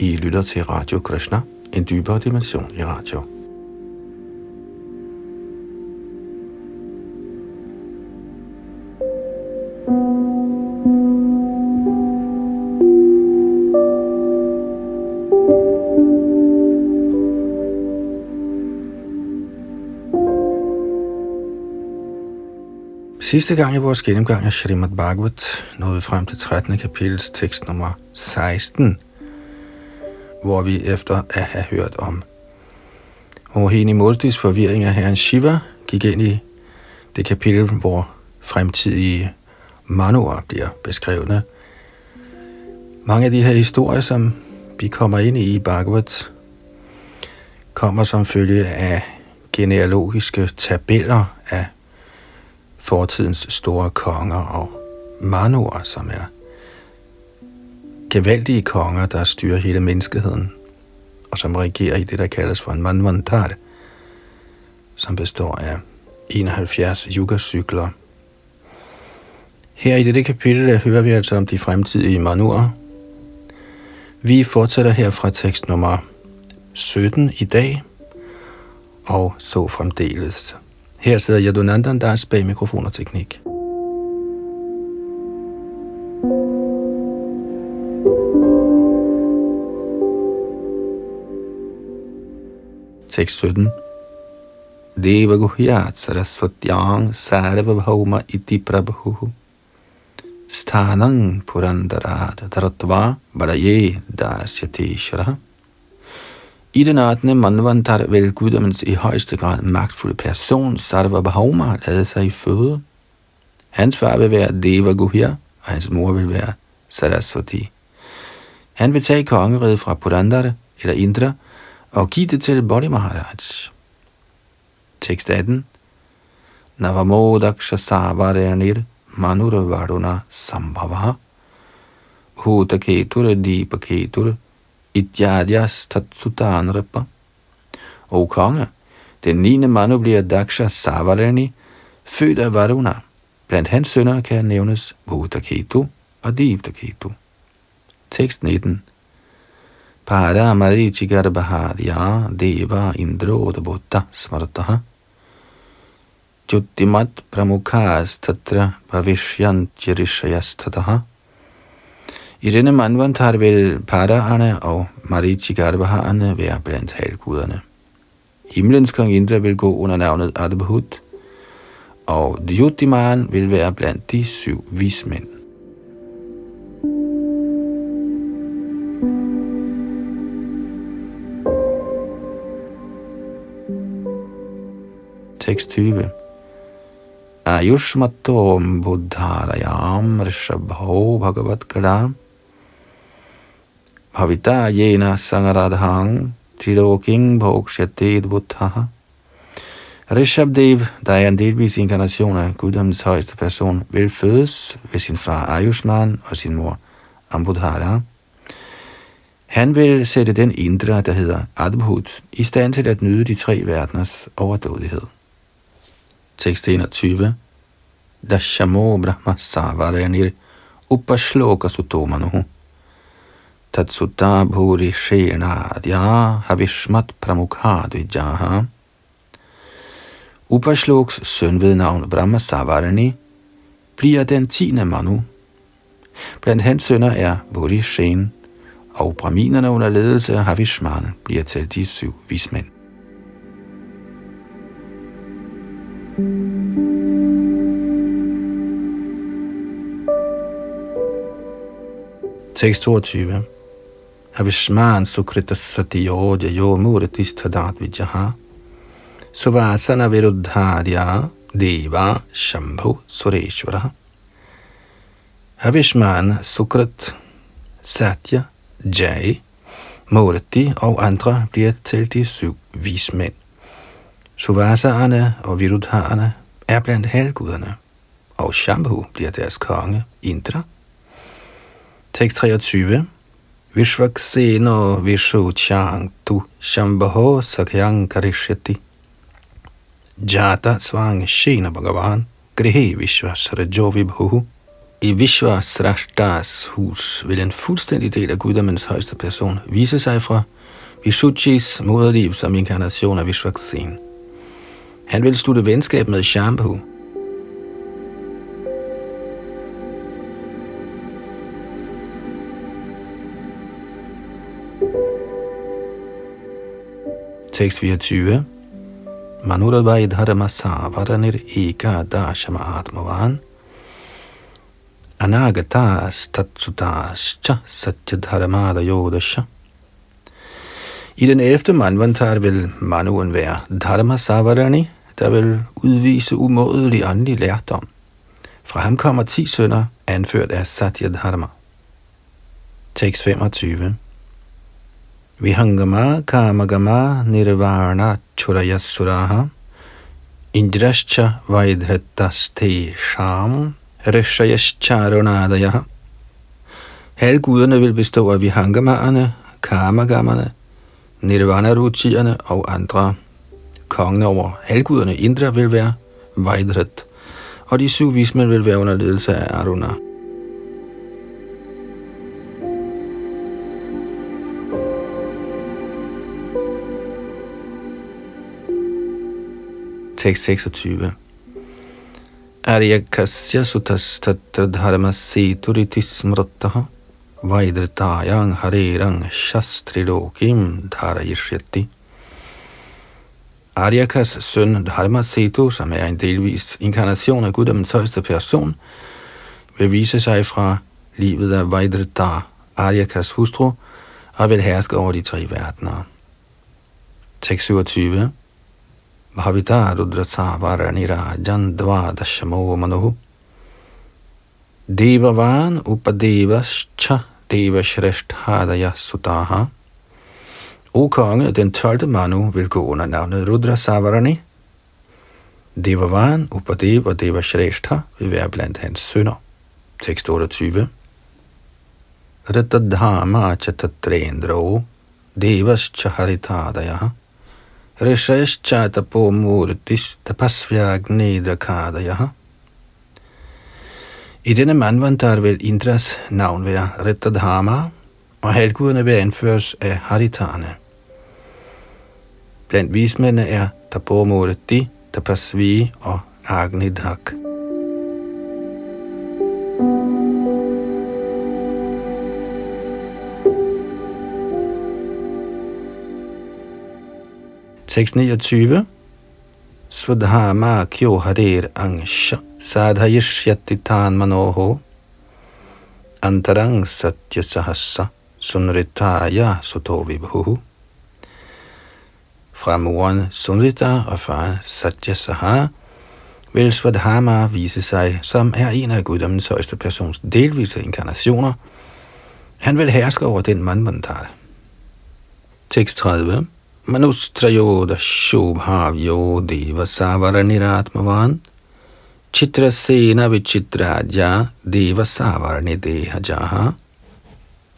I lytter til Radio Krishna, en dybere dimension i radio. Sidste gang i vores gennemgang af Srimad Bhagavat nåede vi frem til 13. kapitels tekst nummer 16, hvor vi efter at have hørt om Mohini Murtis forvirring af herren Shiva, gik ind i det kapitel, hvor fremtidige manuer bliver beskrevne. Mange af de her historier, som vi kommer ind i Bhagavat, kommer som følge af genealogiske tabeller af fortidens store konger og manuer, som er gevaldige konger, der styrer hele menneskeheden, og som regerer i det, der kaldes for en manvantar, som består af 71 yuga-cykler. Her i dette kapitel hører vi altså om de fremtidige manuer. Vi fortsætter her fra tekst nummer 17 i dag, og så fremdeles. Her sidder Yadunandan Das bag mikrofon og teknik. Tekst 17. Deva guhyat sarasvatyang sarvabhauma iti prabhuhu sthanang purandarad dharatva vadaye dasyati shraha. I den 18. manvantar vil guddommens i højeste grad magtfulde person, Sarva Bhauma, lade sig i føde. Hans far vil være Deva Guhya, og hans mor vil være Sarasvati. Han vil tage kongeriget fra Purandara, eller Indra, og give det til Bodhi Maharaj. Tekst 18. Navamodaksha savarenir manuravaruna sambhavaha bhutaketur dipaketur Ityadhyas tatsutanrappa. O konge, den 9. manu bliver Daksha Savarani, født af Varuna. Blandt hans sønner kan nævnes Bhutaketu og Diptaketu. Tekst 19. Paramarichigarbhadya deva indrodabhutta svartaha Jyutimat pramukhas tatra bhavishyantyrishayastataha. I denne manvantar vil Padarerne og Marichigarbharerne være blandt halvguderne. Himlens kong Indra vil gå under navnet Adabhut, og Djutiman vil være blandt de 7 vismænd. Tekst 20. Ayushmatom buddharayam rishabho bhagavat kalam Bhavita yena sangaradhang triloking bhokshyate buddhaha. Rishabdev, der er en delvis inkarnation af guddommens højeste person, vil fødes ved sin far Ayushman og sin mor Ambudhara. Han vil sætte den indre, der hedder Adabhut, i stand til at nyde de 3 verdeners overdådighed. Tekst 21. Dashamo brahma savarenir upashloka sutomanuhu tatsuta bhuri shenadya havishmat pramukhadvijaha. Upashloks søn ved navn Brahma Savarani bliver den 10. manu. Blandt hans sønner er Bhuri Shen, og brahminerne under ledelse af Havishman bliver til de 7 vismænd. Tekst 22. Havishman sukrita satiyo jayo muritis tadadvijaha suvasana viruddhadya deva shambhu sureshvara. Havishman, Sukrit, Satya, Jai, Murti og andre bliver til de 7 vismænd. Suvasaerne og Virudharerne er blandt halvguderne, og Shambhu bliver deres konge, Indra. Tekst 23. Vishvakseno vishuchang tu shambho sakyang karishyati jata svang shena bhagavan grihe vishvasrajo vibhuhu. I Vishvasrashtas hus vil en fuldstændig del af guddommens højeste person vise sig fra Vishuchis moderliv som inkarnation af Vishvaksen. Han vil slutte venskab med Shambhu. Tekst 24. Manuravaidharamasavarnir ekadashama atmavan anagatas tatsutascha satyadharmadayodasha. I den 11. manvantar vil manuen være Dharmasavarani, der vil udvise umådelig åndelig lærdom. Fra ham kommer 10 sønner, anført af Satyadharma. Tekst 25. Vihangama kamagama nirvana churayasuraha indrascha vaidhrataste sham rishayascharonadaya. Alle guderne vil bestå af vihangamaerne, kamagammerne, nirvana-rutierne og andre. Kongen over halvguderne Indra vil være Vaidrat, og de 7 vismænd vil være under ledelse af Aruna. Tekst 26. Aryakasya sutas tatra dharma seturitis smrataha Vaidratayang harirang shastrilokim dharayishyati. Aryakas søn Dharmasetu, som er en delvis inkarnation af guddommens højeste person, vil vise sig fra livet af Vaidrita, Aryakas hustru, og vil herske over de 3 verdener. Tekst 27. Bhavita rudrasavaranirajan dvadashamo manuhu devavan upadevascha devashreshthadaya sutaha. O konge, den 12. manu vil gå under navnet Rudrasavarani. Devavan, Upadeva og Devashrestha vil være blandt hans sønner. Tekst 28. Ratadhama chatatrendro devascha haritadaya rishayascha tapomurtis tapasvyagnedakadaya. I denne manvantar vil Indras navn være Ratadhama, og halvguderne vil anføres af Haritarne. Blandt vismændene er Tapomurti, Tapasvi og Agnidhak. Tekst 29. Svadhama kyo harir angsha sadhayishyatitan manoho antarang satya sahassa Sunritaya Sotovibhu. Fra moren Sunrita og faren Satyasaha vil Svadhama vise sig, som er en af guddommens højeste persons delvise inkarnationer. Han vil herske over den manvantar. Tekst 30. Manustrayoda shubhavyo devasavaraniraatmavan chitrasena vichitraja devasavaranidhehajaha.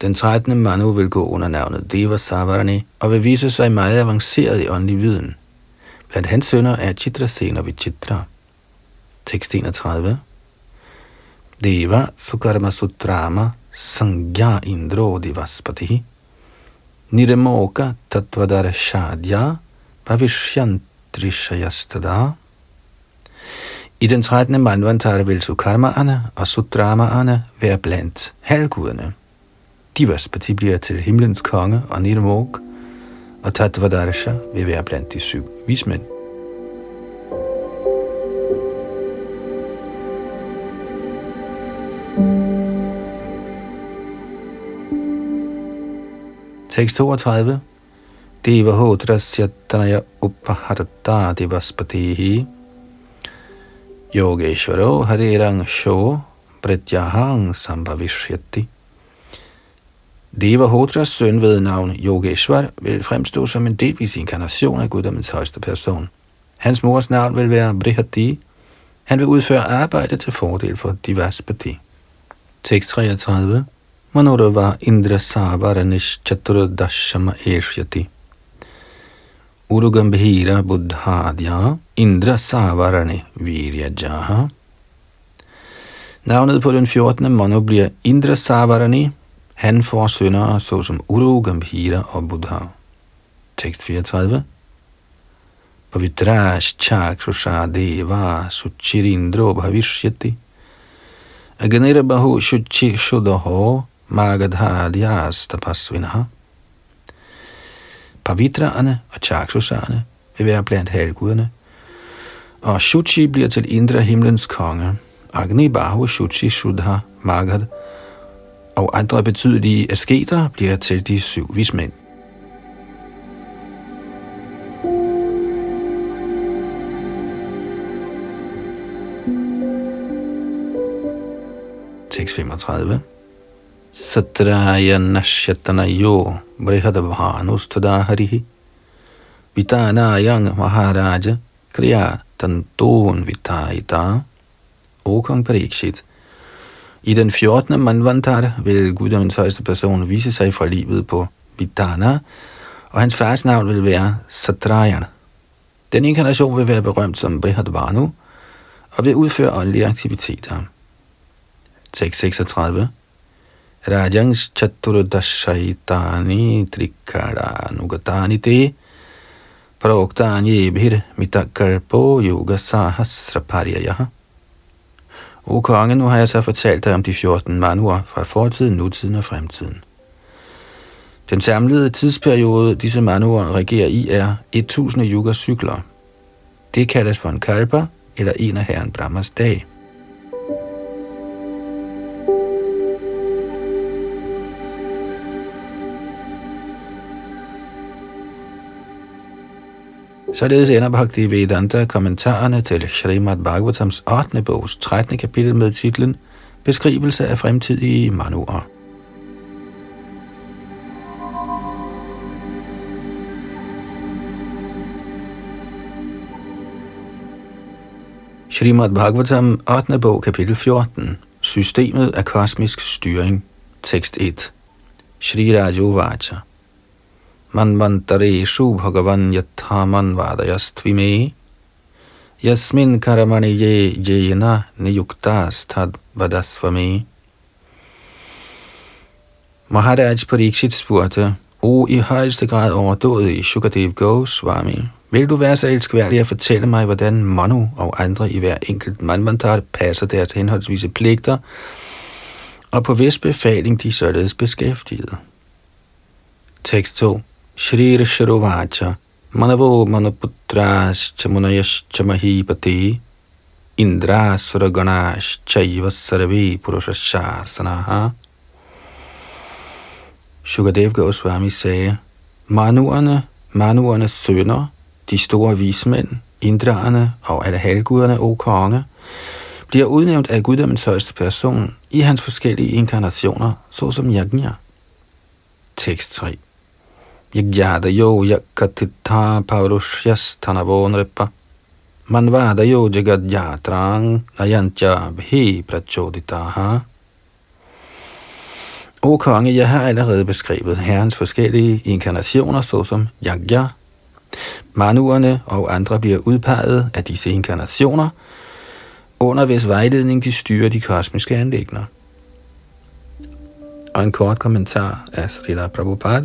Den 13. manu vil gå under navnet Devasavarani og vil vise sig meget avanceret i åndelig viden. Blandt hans sønner er Chitrasena Vichitra. Tekst 31. Deva Sukarma Sutrama Sangya Indro Devaspatihi Niramoka Tatvadara Shadya Bhavishyantrishyastada. I den 13. manvantar vil Sukarmaerne og Sutramaerne være blandt halvguderne. Devaspati bliver til himlens konge og Nirmok, og Tattvadarasha vil være blandt de 7 vismænd. Tekst 32. Devahodrasyatanaya upaharata devaspatihi yogeshvaro harirang sho pratyahang sambhavishyati. Devahotras søn ved navn Yogeshwar vil fremstå som en delvis inkarnation af guddommens højeste person. Hans mors navn vil være Brihati. Han vil udføre arbejde til fordel for Devaspati. Tekst 33. Manorava Indrasavaranish Chaturdashama Eshyati Urugambhira Buddhadya Indrasavarani Viryajaha. Navnet på den 14. Manu bliver Indra Savarani. Han får syndere såsom Uru, Gambhira og Buddha. Tekst 34. Pavitrash chakrusha deva suchirindro bhavishyati. Aganirabahu shuchi shudoho magadhadyas tapasvinha. Pavitraerne og chakrusaerne vil være blandt halvguderne, og Shuchi bliver til Indra, himlens konge. Agni, Bahu, Shuchi, Shuddha, Maghad og andre betydelige asketer bliver til de 7 vismænd. Tekst 35. Satraya nashyatanayo brihadabhanus tadaharihi vitanayang maharaja kriya tanton vitayita. O kong Parikshit, i den 14. manvantar vil guddommens højeste person vise sig fra livet på Vidana, og hans fars navn vil være Satrayan. Den inkarnation vil være berømt som Brihadvanu og vil udføre åndelige aktiviteter. Tekst 36. Rajans chaturudashaitani trikara nugatani te praoktani ebhir mitakarpo yoga sahasraparyayaha. O konge, nu har jeg så fortalt dig om de 14 manuer fra fortiden, nutiden og fremtiden. Den samlede tidsperiode, disse manuer regerer i, er 1000 yuga-cykler. Det kaldes for en kalpa, eller en af herren Brahmas dag. Således ender Bhakti Vedanta kommentarerne til Srimad Bhagavatams 8. bogs 13. kapitel med titlen Beskrivelse af fremtidige manuer. Srimad Bhagavatam 8. bog kapitel 14. Systemet af kosmisk styring. Tekst 1. Shri Rajovacha. Manvantareshu bhagavan yathaman vadayastvime yasmin karamani ye jena niyuktas tad vadasvame. Maharaj Parikshit spurgte: O i højeste grad overdådige Shukadev Goswami, vil du være så elskværdig at fortælle mig, hvordan Manu og andre i hver enkelt manvantar passer deres henholdsvise pligter, og på hvis befaling de således beskæftigede? Tekst 2. Shri Rishruvacha, Manavo Manaputras Chamunayash Chamahipati, Indra Suraganash Chaivasaravi Purushashasanaha. Shukadev Goswami sagde: Manuernes sønner, de store vismænd, indraerne og alle halvguderne, o konge, bliver udnævnt af guddommens højeste person i hans forskellige inkarnationer, såsom yajna. Tekst 3. Yajadayo yakatitha paurushas tanavonripa manvadayo jagadyatrang nayantya bhi prachoditaha. O konge, jeg har allerede beskrevet herrens forskellige inkarnationer, såsom yajna. Manuerne og andre bliver udpeget af disse inkarnationer, under hvis vejledning de styrer de kosmiske anliggender. Og en kort kommentar af Srila Prabhupada.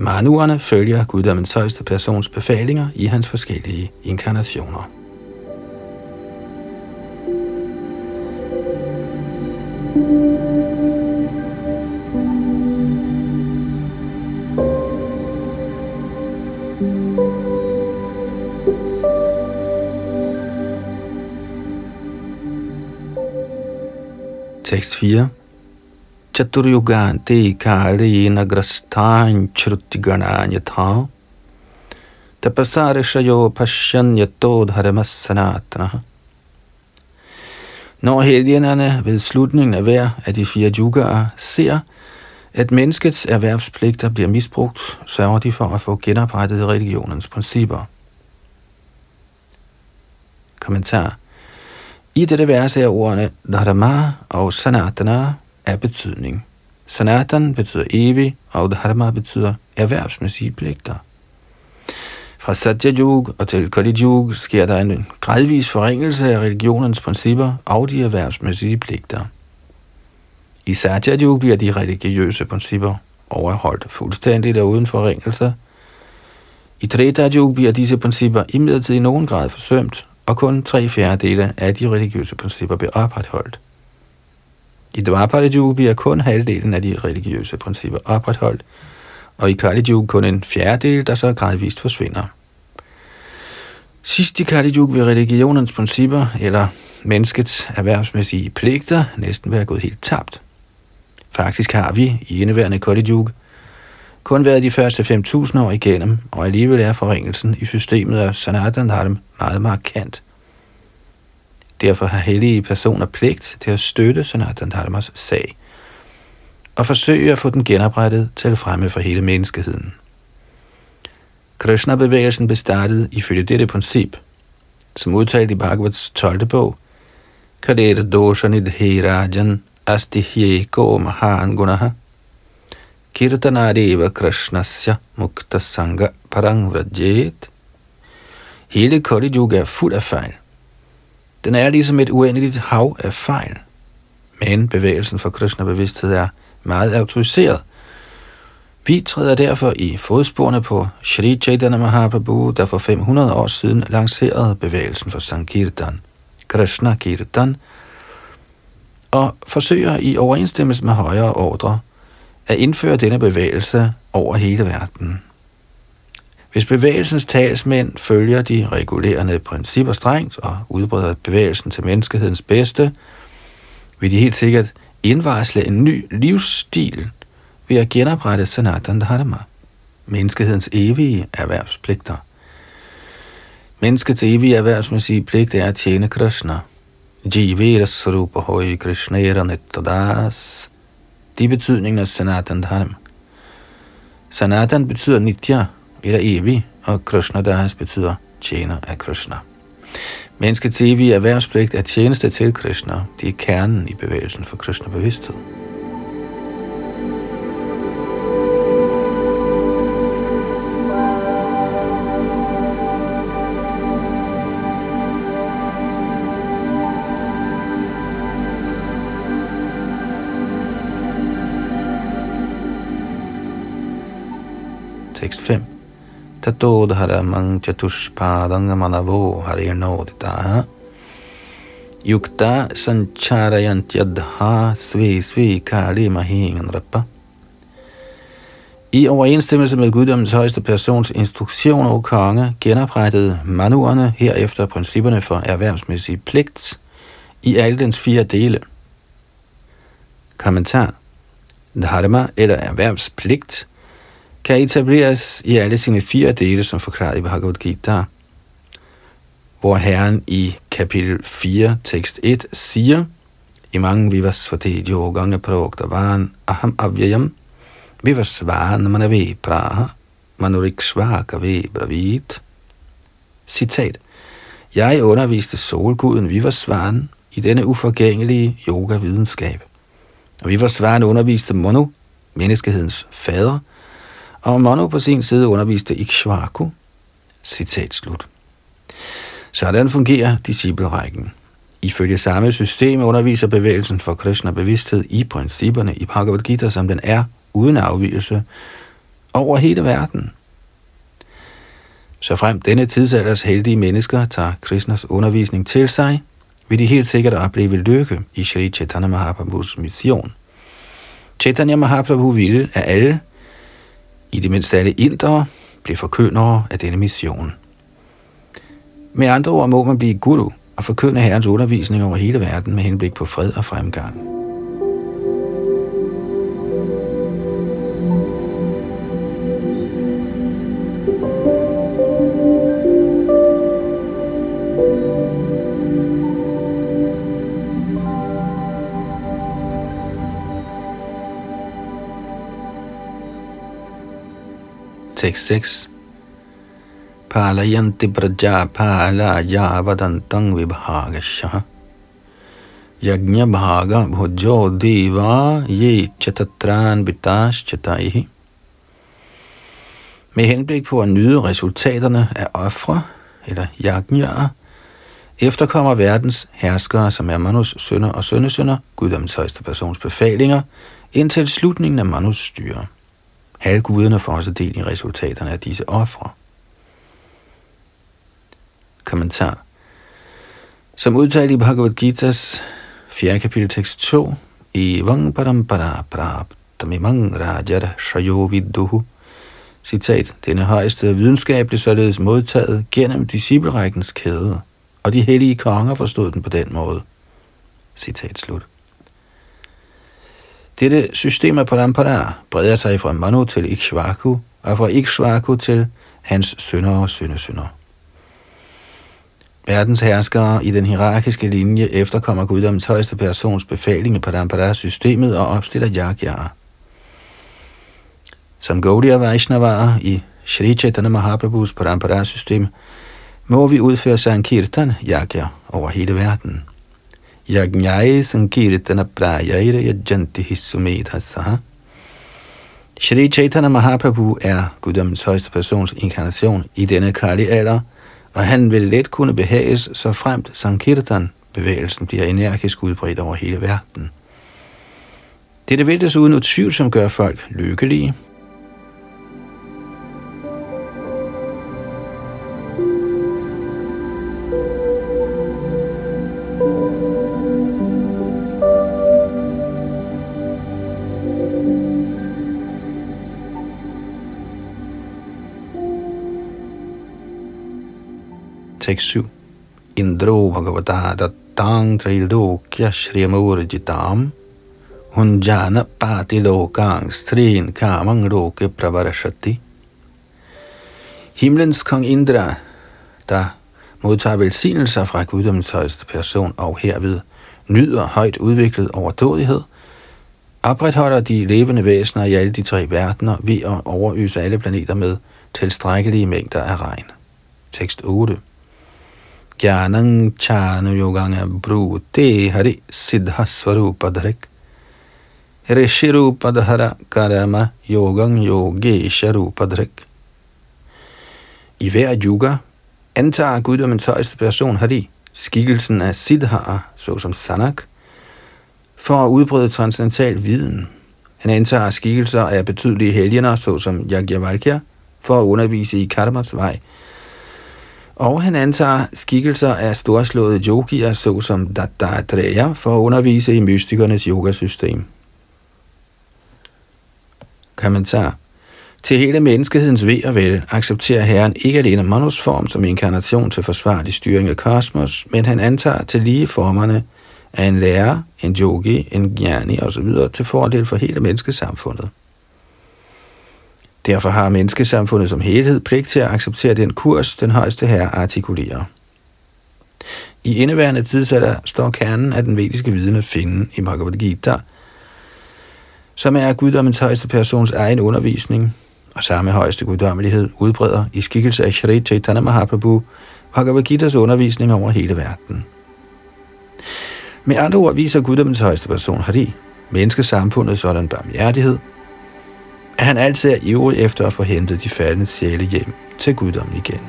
Manuerne følger guddommens højeste persons befalinger i hans forskellige inkarnationer. Tekst 4. Chaturjugante kali nagrastan chrutigananyatha tapasarashayo pashyanyato dharamassanatana. Når helgenerne ved slutningen af hver af de 4 yugaer ser, at menneskets erhvervspligter bliver misbrugt, sørger de for at få genoprettet religionens principper. Kommentar. I dette vers er ordene dharma og sanatana af betydning. Sanatan betyder evig, og dharma betyder erhvervsmæssige pligter. Fra Satyajug og til Kaliyug sker der en gradvis forringelse af religionernes principper og de erhvervsmæssige pligter. I Satyajug bliver de religiøse principper overholdt fuldstændigt og uden forringelser. I Tretajuga bliver disse principper imidlertid i nogen grad forsømt, og kun 3/4 af de religiøse principper bliver opretholdt. I Dvaparajuga bliver kun halvdelen af de religiøse principper opretholdt, og i Kalijuga kun 1/4, der så gradvist forsvinder. Sidst i Kalijuga vil religionens principper, eller menneskets erhvervsmæssige pligter, næsten være gået helt tabt. Faktisk har vi i indeværende Kalijuga kun været de første 5.000 år igennem, og alligevel er forringelsen i systemet af Sanatan Dharma meget markant. Derfor har hellige personer pligt til at støtte Sanatan Dharmas sag og forsøge at få den genoprettet til fremme for hele menneskeheden. Krishna-bevægelsen blev startet ifølge dette princip, som udtalt i Bhagavats 12. bog, Kalera doshanidhirajan astihyeko mahangunaha kirtanareva krishnasya mukta sangha parangvrajet. Hele Kali Yuga er fuld af fejl. Den er ligesom et uendeligt hav af fejl. Men bevægelsen for Krishna-bevidsthed er meget autoriseret. Vi træder derfor i fodsporene på Shri Chaitanya Mahaprabhu, der for 500 år siden lancerede bevægelsen for Sankirtan, Krishna Kirtan, og forsøger i overensstemmelse med højere ordre at indføre denne bevægelse over hele verden. Hvis bevægelsens talsmænd følger de regulerende principper strengt og udbreder bevægelsen til menneskehedens bedste, vil de helt sikkert indvarsle en ny livsstil ved at genoprette Sanatan Dharma, menneskehedens evige erhvervspligter. Menneskets evige erhvervsmæssige pligt er at tjene Krishna. Jivirasarupahoi krishnera nittadas. Det er betydningen af Sanatan Dharma. Sanatan betyder nitya, eller evig, og Krishna Das betyder tjener af Krishna. Menneskets evige erhvervspligt er tjeneste til Krishna. Det er kernen i bevægelsen for Krishna-bevidsthed. Tekst 5. Tatodhara mang chatushpadanga manavo harinoditaha yukta sancharayantyadha svi svi kali mahingrappa. I overensstemmelse med guddommens højeste persons instruktion og konge genoprettede manuerne herefter principperne for erhvervsmæssig pligt i alle dens 4 dele. Kommentar. Dharma eller erhvervspligt kan etableres i alle sine 4 dele, som forklaret i Bhagavad Gita, hvor Herren i kapitel 4, tekst 1, siger, Imang vivasvate yoganga progtavan aham avyayam vivasvan manave praha manurikshvakave bravid. Citat. Jeg underviste solguden Vivasvan i denne uforgængelige yoga-videnskab. Og Vivasvan underviste Manu, menneskehedens fader, og Manu på sin side underviste Ikshvaku. Citat slut. Sådan fungerer disciplerækken. Ifølge samme system underviser bevægelsen for Krishna-bevidsthed i principperne i Bhagavad Gita, som den er, uden afvigelse, over hele verden. Så frem denne tidsalders heldige mennesker tager Krishnas undervisning til sig, vil de helt sikkert opleve lykke i Shri Chaitanya Mahaprabhus mission. Chaitanya Mahaprabhu ville af alle, i det mindste alle indere, blev forkyndere af denne mission. Med andre ord må man blive guru og forkynde Herrens undervisning over hele verden med henblik på fred og fremgang. Tekst 6. Palayanti prajapala javadantang vibhagashaha yajna bhaga bhujo diva ye chatatran vitas chataihi. med henblik på at nyde resultaterne af ofre, eller yagnaer, efterkommer verdens herskere, som er Manus sønner og sønnesønner, guddoms højste persons befalinger, indtil slutningen af Manus styre. Halvguderne får også del i resultaterne af disse ofre. Kommentar. Som udtalt i Bhagavad Gita's 4. kapitel tekst 2, i Vang Parampara Praptamimang Rajara Shayovidduhu, citat, denne højeste videnskab blev således modtaget gennem disciplerækkens kæde, og de hellige konger forstod den på den måde. Citat slut. Dette system af parampara breder sig fra Manu til Ikshvaku, og fra Ikshvaku til hans sønner og sønnesønner. Verdens herskere i den hierarkiske linje efterkommer guddommens højeste persons befaling i parampara-systemet og opstiller yagyaer. Som Gaudiya Vaishnavara i Shri Chaitanya Mahaprabhus parampara-system må vi udføre sankirtan yagya over hele verden. Yagnyai sankirtana prayaira yajanti hissumedhasaha. Shri Chaitanya Mahaprabhu er guddommens højeste persons inkarnation i denne kali-alder, og han vil let kunne behages, så fremt Sankirtan-bevægelsen bliver energisk udbredt over hele verden. Dette vil desuden utvivlsomt gøre folk lykkelige. Tekst 7. Indro bhagavata dattang trilokya shrimurjitam hunjana pati lokang strin kamang loke pravarashati. Himlens kong Indra, der modtager velsignelser fra guddommens højeste person og herved nyder højt udviklet overdådighed, opretholder de levende væsener i alle de tre verdener ved at overøse alle planeter med tilstrækkelige mængder af regn. Tekst 8. Gyanang chanu yoganga brute hari siddha swarupadharik rishirupadhara karama yogang yogesha rupadharik. I hver yuga antager guddommens højeste person Hari skikkelsen af siddhaer, såsom Sanak, for at udbrede transcendental viden. Han antager skikkelser af betydelige helgener, såsom Yagyavalkya, for at undervise i karmas vej, og han antager skikkelser af storslåede yogier, såsom Dattatreya, for at undervise i mystikernes yogasystem. Kommentar. Til hele menneskehedens ved og vel accepterer Herren ikke alene manusform som inkarnation til forsvarlig styring af kosmos, men han antager til lige formerne af en lærer, en yogi, en jnani osv. til fordel for hele menneskesamfundet. Derfor har menneskesamfundet som helhed pligt til at acceptere den kurs, den højeste herre artikulerer. I indeværende tidsalder står kernen af den vediske viden at finde i Bhagavad Gita, som er guddommens højeste persons egen undervisning, og samme højeste guddommelighed udbreder i skikkelse af Shri Chaitanya Mahaprabhu Bhagavad Gitas undervisning over hele verden. Med andre ord viser guddommens højeste person Hari menneskesamfundet sådan barmhjertighed, at han altid er ivrig efter at få hentet de faldne sjæle hjem til guddommen igen.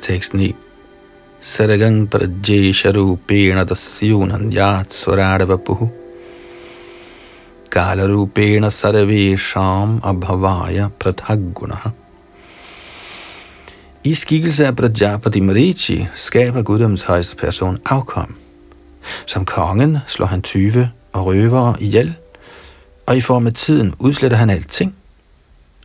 Tekst 9. Saragang prajesharu penadasyunan yat svaradavapuhu Kalarupena sarvesham abhavaya prathaggunaha. I skikkelse af Prajapati Marichi skaber guddommens højeste person afkom. Som kongen slår han tyve og røvere ihjel, og i form af tiden udsletter han alting.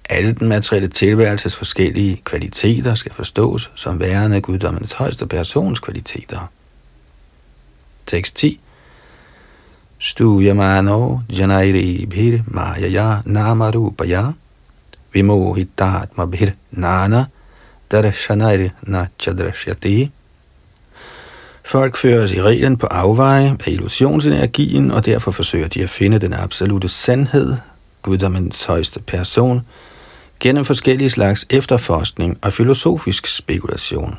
Alle den materielle tilværelses forskellige kvaliteter skal forstås som værende guddommens højeste persons kvaliteter. Tekst 10. Stuyamano janairi bhir mayaya namarupaya vimohitatma bhir nana darshanair nachadrashyati. Folk føres i reglen på afveje af illusionsenergien, og derfor forsøger de at finde den absolute sandhed, guddommens højeste person, gennem forskellige slags efterforskning og filosofisk spekulation.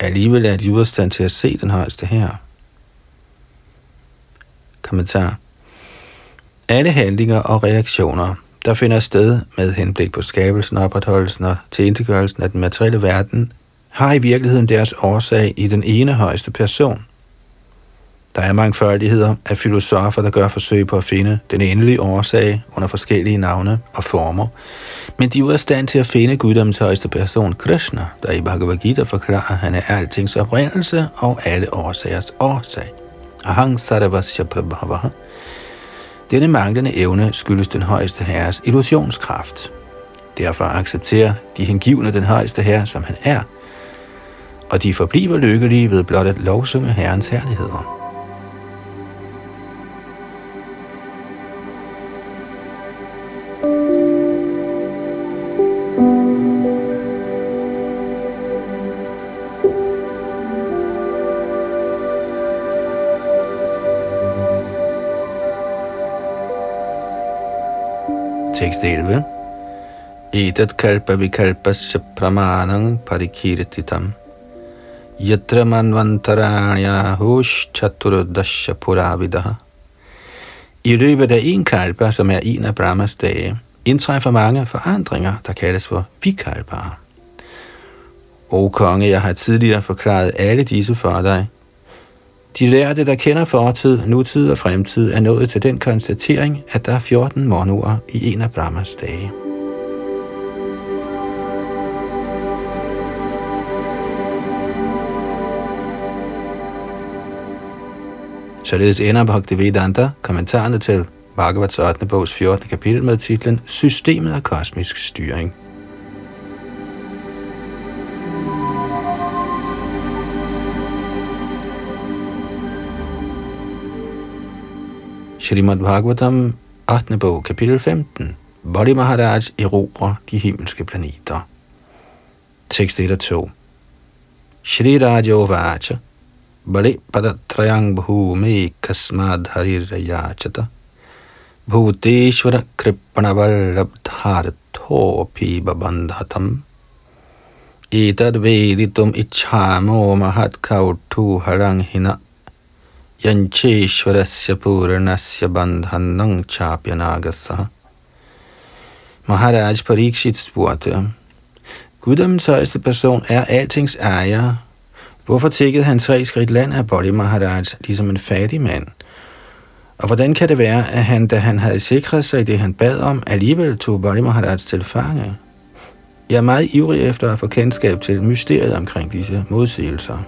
Alligevel er de ude af stand til at se den højeste herre. Kommentar. Alle handlinger og reaktioner, der finder sted med henblik på skabelsen, opretholdelsen og tilintetgørelsen af den materielle verden, har i virkeligheden deres årsag i den ene højeste person. Der er mangfoldigheder af filosofer, der gør forsøg på at finde den endelige årsag under forskellige navne og former, men de er ude af stand til at finde guddommens højeste person, Krishna, der i Bhagavad Gita forklarer, at han er altings oprindelse og alle årsagers årsag. Aham sarvasya prabhavah. Denne manglende evne skyldes den højeste herres illusionskraft. Derfor accepterer de hengivne den højeste herre, som han er, og de forbliver lykkelige ved blot at lovsynge herrens herligheder. Tekst 11. Etat kalpa vikalpasya pramanang parikirtitam yatra manvantaranya hush chaturudasya puravidah. I løbet af en kalpa, som er en af Brahmas dage, indtræffer mange forandringer, der kaldes for vikalpaer. O konge, jeg har tidligere forklaret alle disse for dig. De lærte, der kender fortid, nutid og fremtid, er nået til den konstatering, at der er 14 morgenuger i en af Brahmas dage. Således ender Bhaktivedanta kommentarerne til Bhagavats 8. bogs 14. kapitel med titlen Systemet af kosmisk styring. Shrimad Bhagavatam, 8. bog, kapitel 15. Bodhi Maharaj erobrer de himmelske planeter. Tekst 1 og 2. Shri Rajovacha Bale padatrayang bhume kasmad harirayachata Bhuteshvara kripanavallabdhartho pibabandhatam Etad veditum ichhamo mahat kautu harang hina Yancheshvarasya Puranasya Bandhanang Chapyanagasa. Maharaj Parikshit spurgte, Guddommens højeste person er altings ejer. Hvorfor tækkede han 3 skridt land af Bodhi Maharaj, ligesom en fattig mand? Og hvordan kan det være, at han, da han havde sikret sig i det, han bad om, alligevel tog Bodhi Maharaj til fange? Jeg er meget ivrig efter at få kendskab til mysteriet omkring disse modsigelser.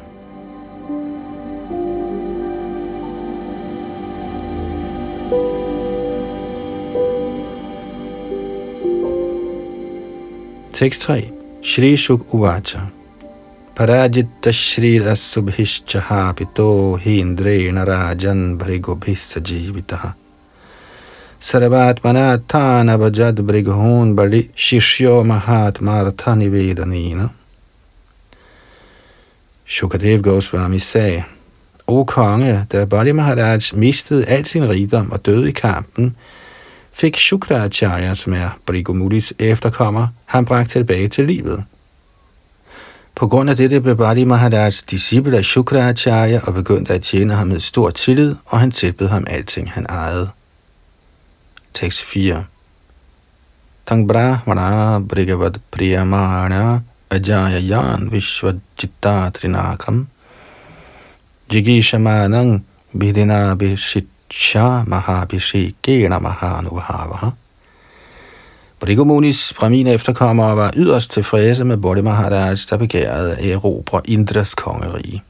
Tekst 3. Shri Shuk Uvacha Parajitta Shri Asubhishchaha Pito Hindre Narajan Bhrigobhissa Jivitaha Sarvatmana Thana Vajad Bhrighon Bali Shishyo Mahat Martha Nivedanina. Shukadev Goswami sagde, O konge, da Bodhi Maharaj mistede al sin rigdom og døde i kampen, fik Shukracharya, som er Brigomudis efterkommer, han bragt tilbage til livet. På grund af dette blev Bodhi Maharaj disciple af Shukracharya og begyndte at tjene ham med stor tillid, og han tilbød ham alting, han ejede. Tekst 4. Tang brahmana brigavad priyamana ajayayan vishvajitta trinakam jigishamanang bidinabhishit Shah Mahabhishi Gena Mahanubhavaha. Brigumunis bramine efterkommere var yderst tilfredse med Bodhi Maharaj, der begærede at erobre Indras kongerige.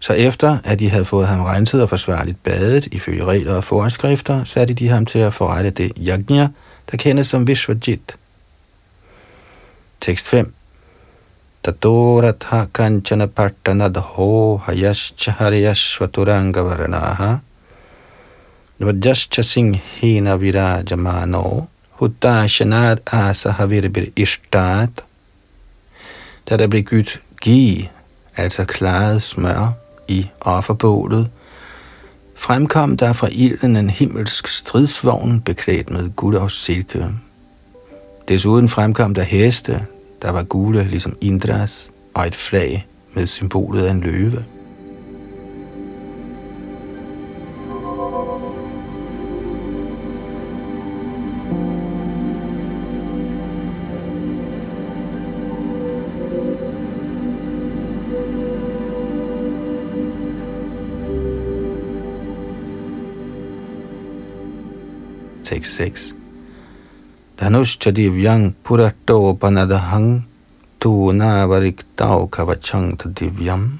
Så efter at de havde fået ham renset og forsvarligt badet ifølge regler og forskrifter, satte de ham til at forrette det yajna, der kendes som Vishvajit. Tekst 5. Tadoratha kanchana partanadho hayashchahariyashvaturangavaranah Vajascha Singhena Virajamano Huddashanat Asahavirbir Ishtat. Da der blev gydt ghee, altså klaret smør, i offerbålet, fremkom der fra ilden en himmelsk stridsvogn beklædt med guldovssilke. Desuden fremkom der heste, der var gule ligesom Indras, og et flag med symbolet af en løve. Tekst 6. Dhanushchadivyang purato panadahang tu navarikdao kavachang tadivyam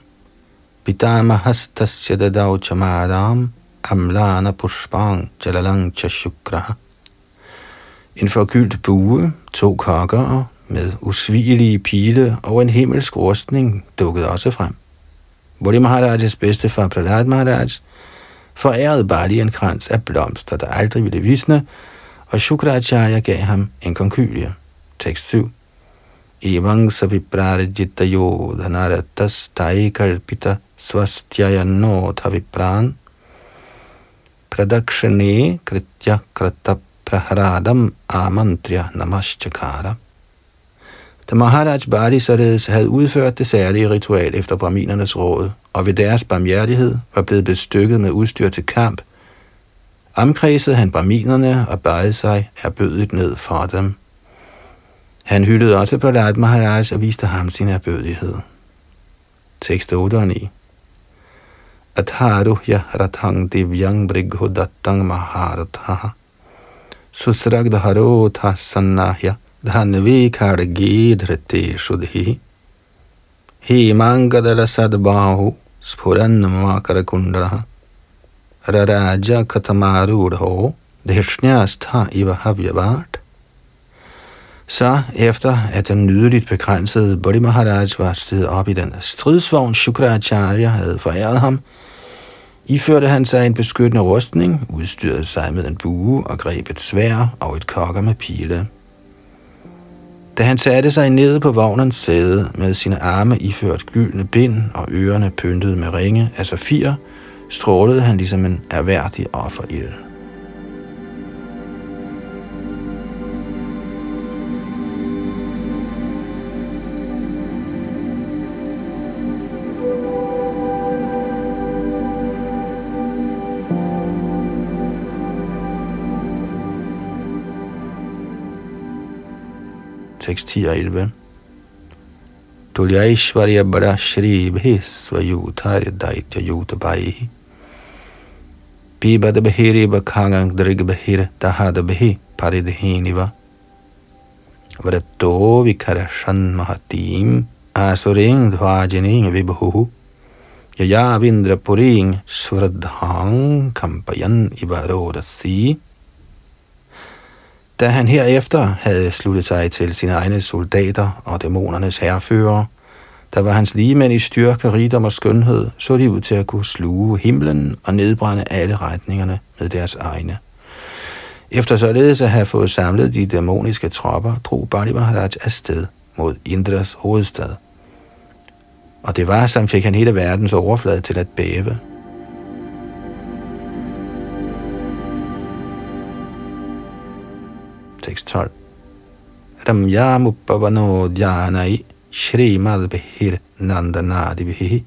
pitamahastasya dadao chamadam amlana pushpang jalalang chashukraha. En forgyldt bue, to kokker med usvigelige pile og en himmelsk rustning dukkede også frem. Bodhi Maharajs bedstefar Prahlad Maharaj forærede Bali en krans af blomster, der aldrig ville visne, og Shukracharya gav ham en konkylie. Tekst 7. Evang saviprarjita yodhanaratas taikalpita svastyayanotha vipran pradakshane kritya krata praharadam amantriya namaschakara. Da Maharaj Bali således havde udført det særlige ritual efter brahminernes råd, og ved deres barmhjertighed var blevet bestykket med udstyr til kamp, omkredsede han brahminerne og bøjede sig erbødigt ned for dem. Han hyldede også Prahlad Maharaj og viste ham sin erbødighed. Tekst 8 og 9. Atharuhya rathang divyang brighodatang maharathaha susragdharotha sannahya dhanvi kargidhrati shudhi himangadala sadbahu spurannamakarakundraha Raraja Katamarudho, Dhishnyastha Ivahavyavat. Så efter at den nydeligt begrænsede Bodhi Maharaj var steget op i den stridsvogn, Shukracharya havde foræret ham, iførte han sig en beskyttende rustning, udstyrede sig med en bue og greb et sværd og et kokker med pile. Da han satte sig ned på vognens sæde med sine arme iført gyldne bind og ørerne pyntet med ringe af safir, strålede han ligesom en erhverdig offerild. Tekst 10 og 11. Tulyaishvarya barashri bhisvayutari daitya yutabayi Bibada behiri bakhangang drig behir dahada behi paridhiniva Vrato vikarashan mahatim asuring dvajining vibhuhu Yayavindrapuring svradhang kampayan ivarodasi. Da han herefter havde sluttet sig til sine egne soldater og dæmonernes herrefører, der var hans ligemænd i styrke, rigdom og skønhed, så de ud til at kunne sluge himlen og nedbrænde alle retningerne med deres egne. Efter således at have fået samlet de dæmoniske tropper, drog Bali Maharaj afsted mod Indras hovedstad. Og det var, som fik han hele verdens overflade til at bæve. Tekst 12. Ramyamupavano dhyanai Shri Madhbehir Nandanadibhi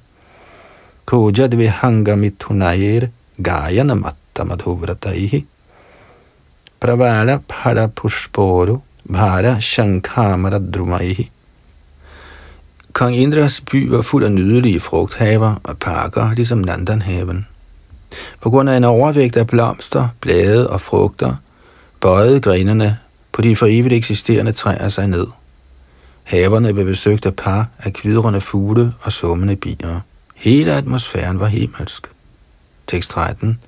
Kujadvihangamitunair Gayanamatamadurataihi Pravala Bhara Pushporu Bhara Shankamaradrumaihi. Kong Indras by var fuld af nydelige frugthaver og parker, ligesom Nandanhaven. På grund af en overvægt af blomster, blade og frugter, bøjede grenene på de for evigt eksisterende træer sig ned. Haverne blev besøgt af par af kvidrende fugle og summende bier. Hele atmosfæren var himmelsk. Tekst 13.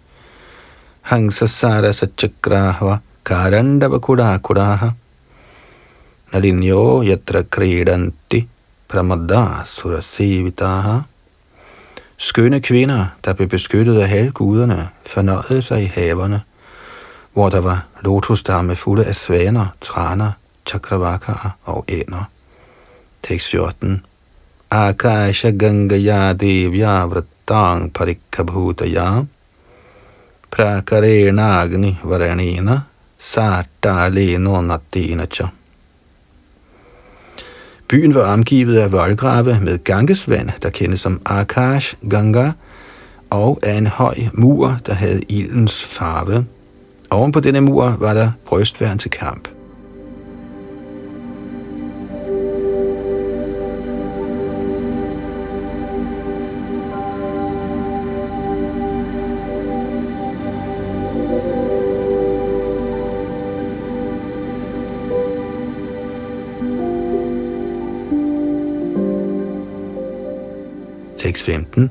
Hangsasara satchakrahva karandava kudakuraha nalinyo yatra kredanti pramadda surasevitaha. Skønne kvinder, der blev beskyttet af halvguderne, fornøjede sig i haverne, hvor der var lotusdamme fulde af svaner, traner, chakravakar og ænder. Tekst 14. Akasha gangaya devya Tang parikabhutaya prakarena agni varanena sartaleno natinacha. Byen var omgivet af voldgrave med gangesvand, der kendes som Akash Ganga, og af en høj mur, der havde ildens farve. Oven på denne mur var der brystværn til kamp. Tekst 15.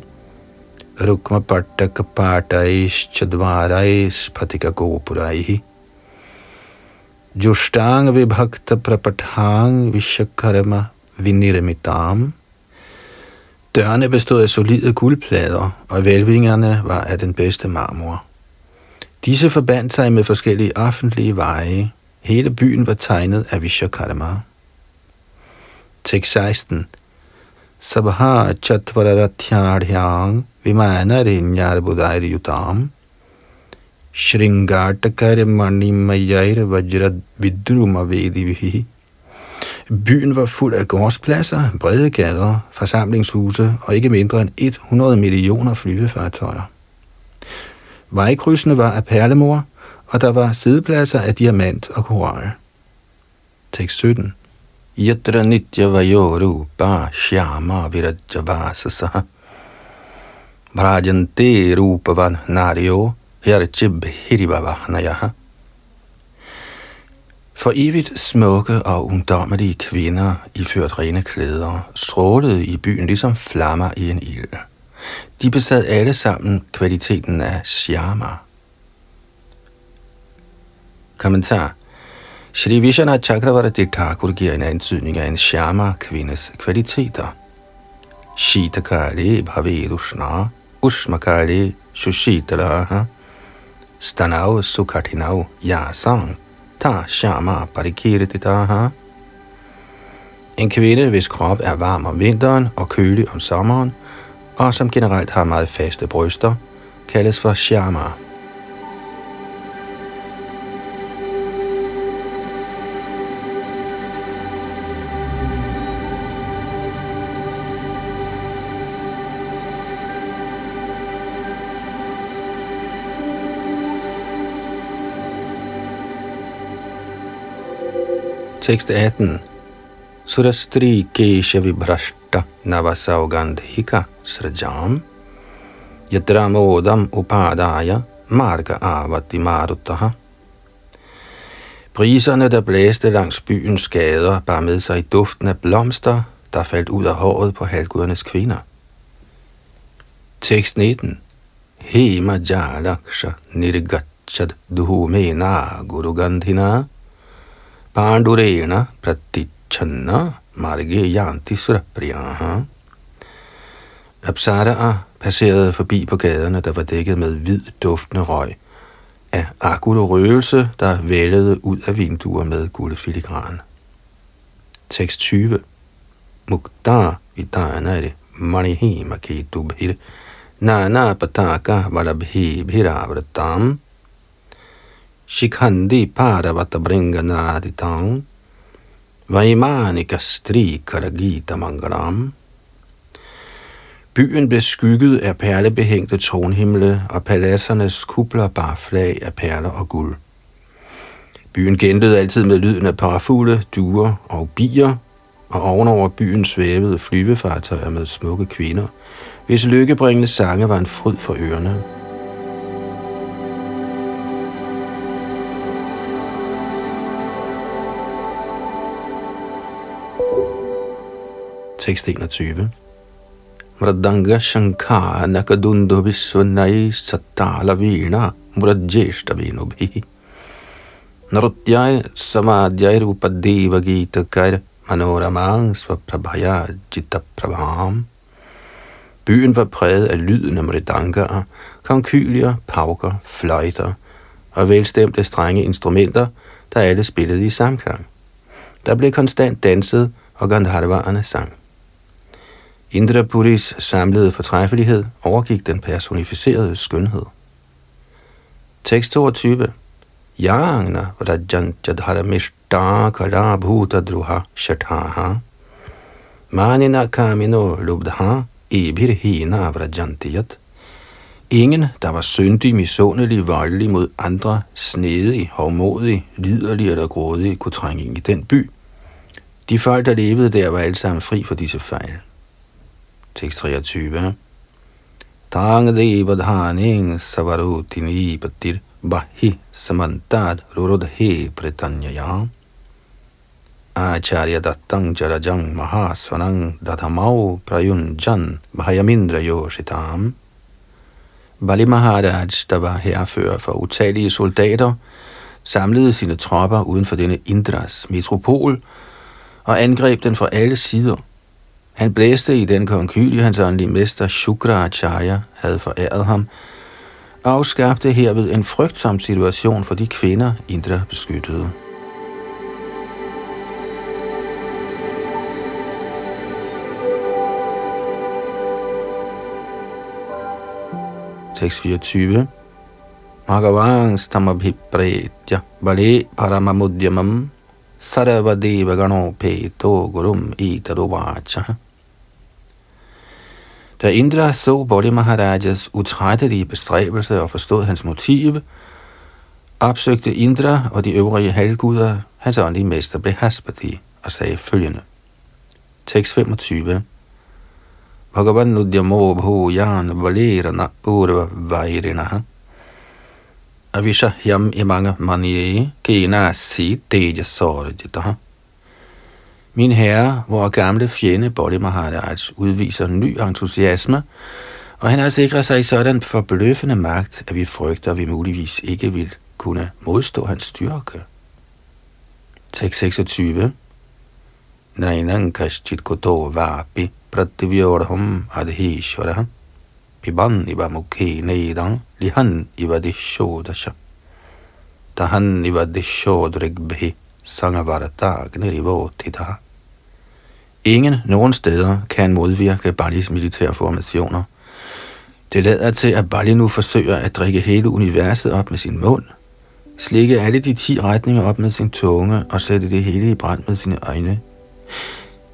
Rukma parta kapartais chadvarais patika gopurai Jushtang vibhakta prapathang vishakarma viniramitam. Dørene bestod af solide guldplader, og hvælvingerne var af den bedste marmor. Disse forbandt sig med forskellige offentlige veje. Hele byen var tegnet af Vishakarma. Tekst 16. Sabha chatvararathyadhyang vimanarinyar budair yutam shringatakar manimayair vajrad vidruma vedivihi. Byen var fuld af gårdspladser, brede gader, forsamlingshuse og ikke mindre end 100 millioner flyvefartøjer. Vejkrydsene var af perlemor, og der var sidepladser af diamant og koral. Tekst 17. Yatra nitya vayorupa shyama virajavasasa vrajante rupavan naryo hirchib hiribavahnaya. For evigt smukke og ungdommelige kvinder iført rene klæder strålede i byen ligesom flammer i en ild. De besad alle sammen kvaliteten af shyama. Kommentar. Shri Vishwanath Chakravarti Thakur giver en antydning af en shyama-kvindes kvaliteter. Shitakale bhavedushna, ushmakale sushitalaha, stanav sukatinav yasang, ta shyama parikirititaha. En kvinde, hvis krop er varm om vinteren og kølig om sommeren, og som generelt har meget faste bryster, kaldes for shyama. Tekst 18. Surastri kesha vibrashta navasaugandhika srajam yadramodam upadaya marga avati marutaha. Briserne, der blæste langs byens gader, bar med sig i duften af blomster, der faldt ud af håret på halvgudernes kvinder. Tekst 19. Hema jalaksha nirgachad duhumena gurugandhina Pandurena pratichanna marge yantisra priyaha. Apsaraer passerede forbi på gaderne, der var dækket med hvid duftende røg af agul og røgelse, der vældede ud af vinduer med guldfiligran. Tekst 20. Mukta vidanare manihi maketubhir nana pataka valabhi bhiravratam Shikhandi paravatabrænganaditang Vaimanika stri karagita mangaram. Byen blev skygget af perlebehængte tronhimle, og paladsernes kupler bar flag af perler og guld. Byen genlød altid med lyden af parfugle, duer og bier, og ovenover byen svævede flyvefartøjer med smukke kvinder, hvis lykkebringende sange var en fryd for ørerne. Tekst 21. Mradanga shankha nakadundu visvanai satala vina murajeshta vinubhi narutyai samadhyai rupadeva gita kair manoramang svaprabhaya jitaprabham. Byen var præget af lyden af mridangaer, konkylier, pauker, fløjter og velstemte strenge instrumenter, der alle spillede i samklang. Der blev konstant danset, og gandharvaerne sang. Indrapuris samlede fortræffelighed overgik den personificerede skønhed. Tekst 22. Yāṅna vrajan jadharamishta karabhuta druha shathaha manina kamino lubdha ebirhina vrajantiyat. Ingen, der var syndig, misundelig, voldelig mod andre, snedig, hovmodig, liderlig eller grådig, kunne trænge ind i den by. De folk, der levede der, var alle sammen fri for disse fejl. Tekst 23. Tangdevadhaning savarutini patir bahi samantad rurodhe pritanyaya acharya dattang jarajang mahasvanang datamau prayunjan bhayamindra yoshitam. Bali Maharaj, der var hærfører for utallige soldater, samlede sine tropper uden for denne Indras metropol og angreb den fra alle sider. Han blæste i den konkylie, hans åndelige mester Shukracharya havde foræret ham, og skabte herved en frygtsom situation for de kvinder, Indra beskyttede. Tekst 24. Bhagavans tamabhipretya bale paramamudhyamam saravadeva ganopeto gurum itaruvacha. Da Indra så Bali Maharajas utrættelige bestræbelse og forstod hans motiv, opsøgte Indra og de øvrige halvguder hans åndelige mester Brihaspati og sagde følgende. Tekst 25. Bhagavan udyamo bhuyan valerana purva vairinaha avishahyam imanga manie kenasi tejasorjitaha. Min herre, vor gamle fjende Bali Maharaj, udviser ny entusiasme, og han har sikret sig sådan forbløffende magt, at vi frygter, at vi muligvis ikke vil kunne modstå hans styrke. Tekst 26. Nainang kashchit koto vapi prativyorham adhishvara piban iva mukhe nedang lihan iva dishodasha tahan iva dishodrigbhi sangavaratagnirivotita. Ingen nogen steder kan modvirke Balis militære formationer. Det lader til, at Bali nu forsøger at drikke hele universet op med sin mund, slikke alle de 10 retninger op med sin tunge og sætte det hele i brand med sine øjne.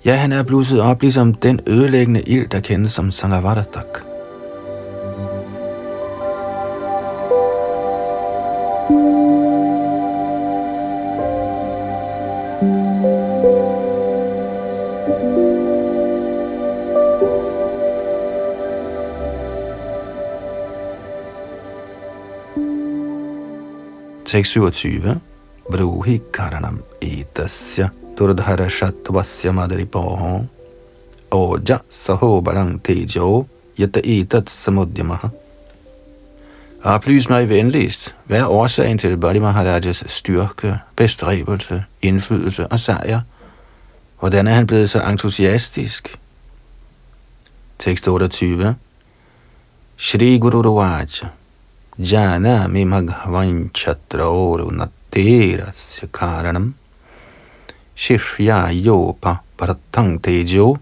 Ja, han er blusset op ligesom den ødelæggende ild, der kendes som Sangavaratak. Tekst 27. Bruhi karanam etasya Durdhara Shatvasya Madripoho Oja Sahobarang Tejo Yata Etat Samudhyamaha. Oplys mig venligst, hvad er årsagen til Bali Maharajas styrke, bestræbelse, indflydelse og sejr? Hvordan er han blevet så entusiastisk? Tekst 28. Shri Guru Ruvaja Jana Mimaghavanchatraoru Naterasya Karanam Shishya yopa bratang tejo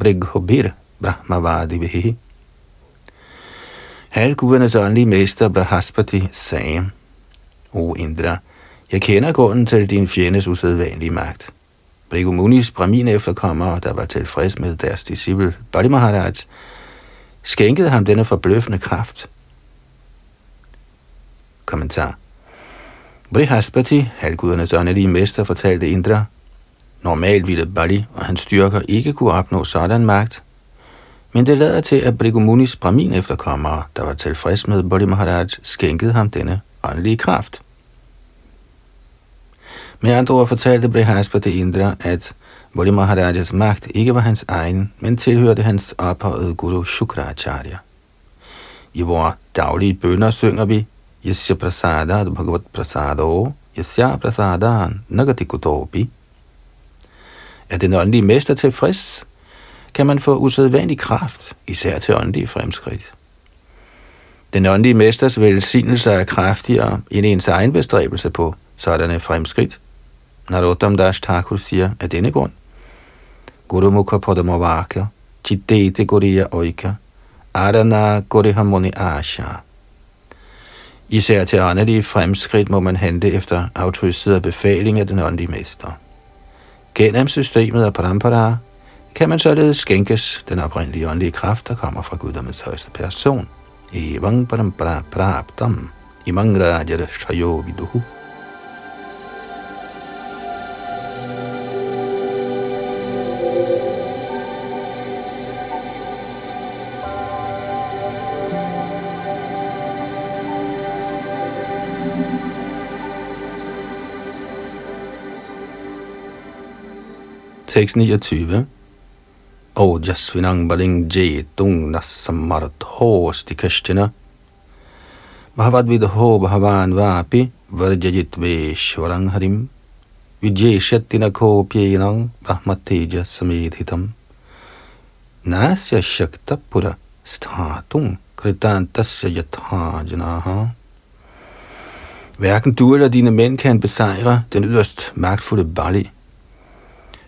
brighobir brahmavadivihi. Halvgudernes åndelige mester Brihaspati sagde: O Indra, jeg kender grunden til din fjendes usædvanlige magt. Brigumunis brahmin efterkommere, der var tilfreds med deres disciple Bali Maharaj, skænkede ham denne forbløffende kraft. Kommentar. Brihaspati, halvgudernes åndelige mester, fortalte Indra: normalt ville Bali og hans styrker ikke kunne opnå sådan magt, men det lader til, at Brigumunis brahmin efterkommere, der var tilfreds med Bali Maharaj, skænkede ham denne åndelige kraft. Med andre ord fortalte Brihaspati Indra, at Bali Maharajas magt ikke var hans egen, men tilhørte hans ophøjede guru Shukracharya. I vores daglige bønner synger vi: Yasya prasadat bhagavat prasado, yasya prasadan nagatikutopi. Er den åndelige mester tilfreds, kan man få usædvanlig kraft, især til åndelige fremskridt. Den åndelige mesters velsignelse er kraftigere end ens egen bestræbelse på sådanne fremskridt. Narottam Das Thakur siger af denne grund: Guru mukha padamavakya de detegoria oika, adana gorihamoni asha. Især til åndelige fremskridt må man handle efter autoriseret befaling af den åndelige mester. Gennem systemet af parampara kan man således skænkes den oprindelige åndelige kraft, der kommer fra guddommens højeste person. Evang parampara praptam, imang rajara shayo viduhu. Tekst 29. Ojasvinang baling jetung nasamart hosti kashtina. Bhavad vidho bhavan vapi varjajitveeshvarang harim. Vijeshatinako pyenang brahmateja samidhitam. Nasya shakta pura sthatung kritantasya yathajanaha. Hverken du eller dine mænd kan besejre den yderst magtfulde Bali.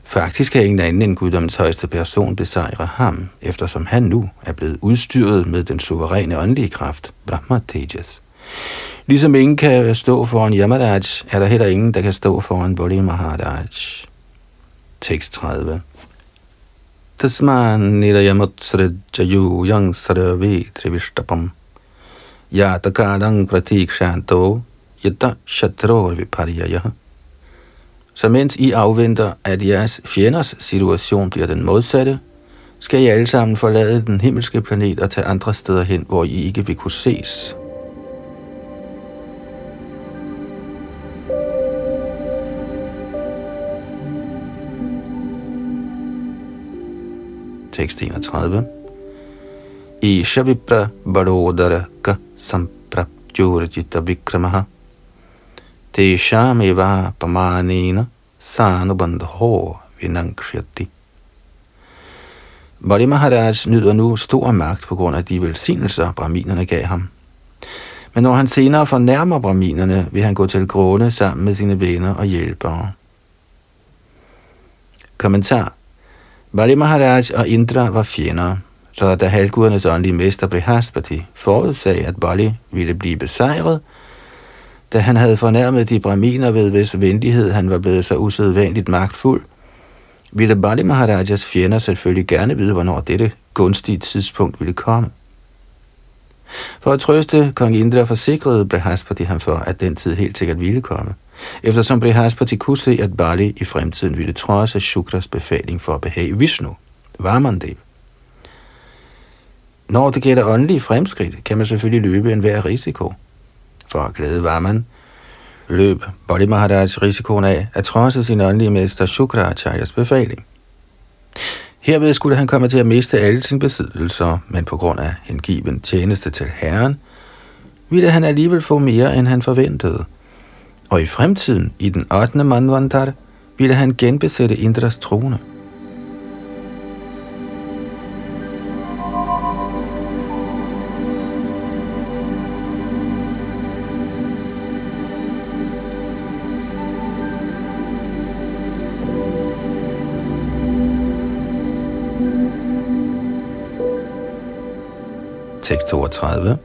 Faktisk kan ingen anden end guddommens højeste person besejre ham, eftersom han nu er blevet udstyret med den suveræne åndelige kraft, Brahma Tejas. Ligesom ingen kan stå foran Yamaraj, er der heller ingen, der kan stå foran Bali Maharaj. Tekst 30. Tasman nirayamutsrajayu yang sarve trivistapam yatakalang pratikshanto yata shatro vipariyaya. Så mens I afventer, at jeres fjenders situation bliver den modsatte, skal I alle sammen forlade den himmelske planet og tage andre steder hen, hvor I ikke vil kunne ses. Tekst 31. Isha vipra barodaraka samprapjurjita vikramaha. Tesham eva pamanena sanubandho vinankshati. Bali Maharaj nyder nu stor magt på grund af de velsignelser, brahminerne gav ham. Men når han senere fornærmer brahminerne, vil han gå til grunde sammen med sine venner og hjælpere. Kommentar. Bali Maharaj og Indra var fjender, så da halvgudernes åndelige mester Brihaspati forudsagde, at Bali ville blive besejret, da han havde fornærmet de brahminer ved hvis venlighed, han var blevet så usædvanligt magtfuld, ville Bali Maharajas fjender selvfølgelig gerne vide, hvornår dette gunstige tidspunkt ville komme. For at trøste kong Indra forsikrede Brihaspati ham for, at den tid helt sikkert ville komme, eftersom Brihaspati kunne se, at Bali i fremtiden ville trodse Shukras befaling for at behage Vishnu, Vamandev. Når det gælder åndelige fremskridt, kan man selvfølgelig løbe enhver risiko. For at glæde Varman, løb Bali Maharaj risikoen af at trodse sin åndelige mester Shukracharyas befaling. Herved skulle han komme til at miste alle sine besiddelser, men på grund af hengiven tjeneste til Herren, ville han alligevel få mere, end han forventede. Og i fremtiden, i den 8. manvantar, ville han genbesætte Indras trone. Tekst 32.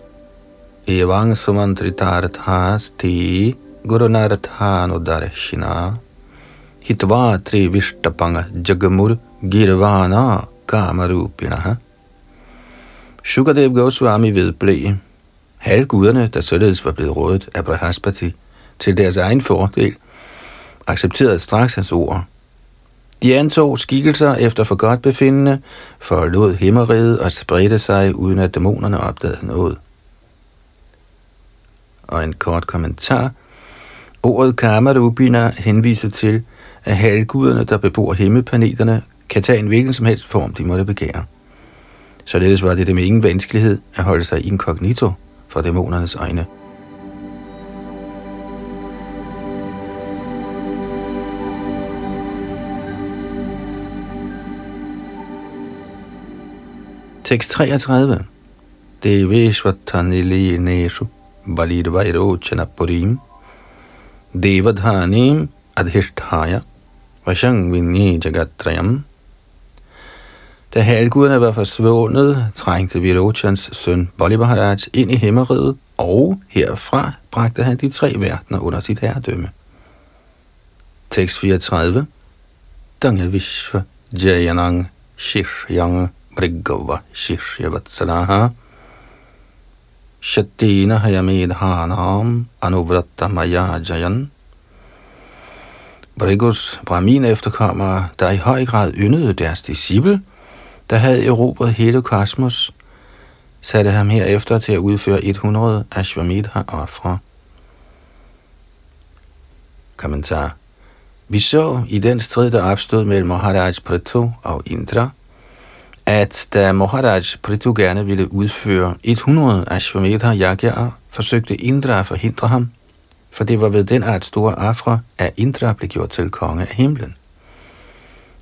Evang sumantritarthas ti gurunarthanudarshina hitva trivishtapanga jagamur girvana kamarupinaha. Shukadev Goswami vedblev. Halvguderne, der således var blevet rådet af Brihaspati til deres egen fordel, accepterede straks hans ord. De antog skikkelser efter forgodtbefindende, forlod himmeriget og spredte sig, uden at dæmonerne opdagede noget. Og en kort kommentar. Ordet Kamarupina henviser til, at halvguderne, der bebor himmelplaneterne, kan tage en hvilken som helst form, de måtte begære. Således var det med ingen vanskelighed at holde sig inkognito for dæmonernes øjne. Tekst 33. Deveshvatani leneshu balidvairochana purim devadhanim adhishthaya vashangvini jagatrayam. Da halvguderne var forsvundet, trængte Virochan's søn Bolivaraj ind i himmeriget, og herfra bragte han de tre verdener under sit herredømme. Tekst 34. Dangavishva Jayanang Shirjang Brigava Shirjavatsalaha Shatina Hayamedhanam Anuvrata Maya Jayan. Brigus Brahmin efterkommere, der i høj grad yndede deres disciple, der havde erobret hele kosmos, satte ham herefter til at udføre 100 Ashvamedha-ofre. Kommentar. Vi så i den strid, der opstod mellem Maharaj Prithu og Indra, at da Maharaj Prithu gerne ville udføre 100 Ashvamedha-yagyaer, forsøgte Indra at forhindre ham, for det var ved den art store ofre, at Indra blev gjort til konge af himlen.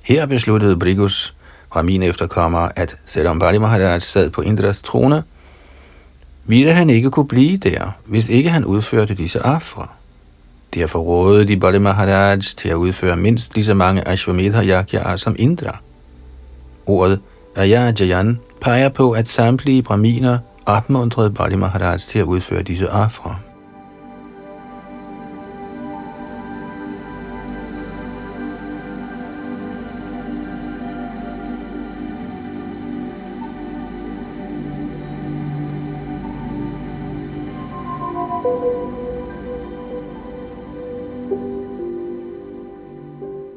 Her besluttede Brigus fra mine efterkommere, at selvom Bali Maharaj sad på Indras trone, ville han ikke kunne blive der, hvis ikke han udførte disse ofre. Derfor rådede de Bali Maharaj til at udføre mindst lige så mange Ashvamedha-yagyaer som Indra. Ordet Ayajayan peger på, at samtlige brahminer opmuntrede Bali Maharaj til at udføre disse ofre.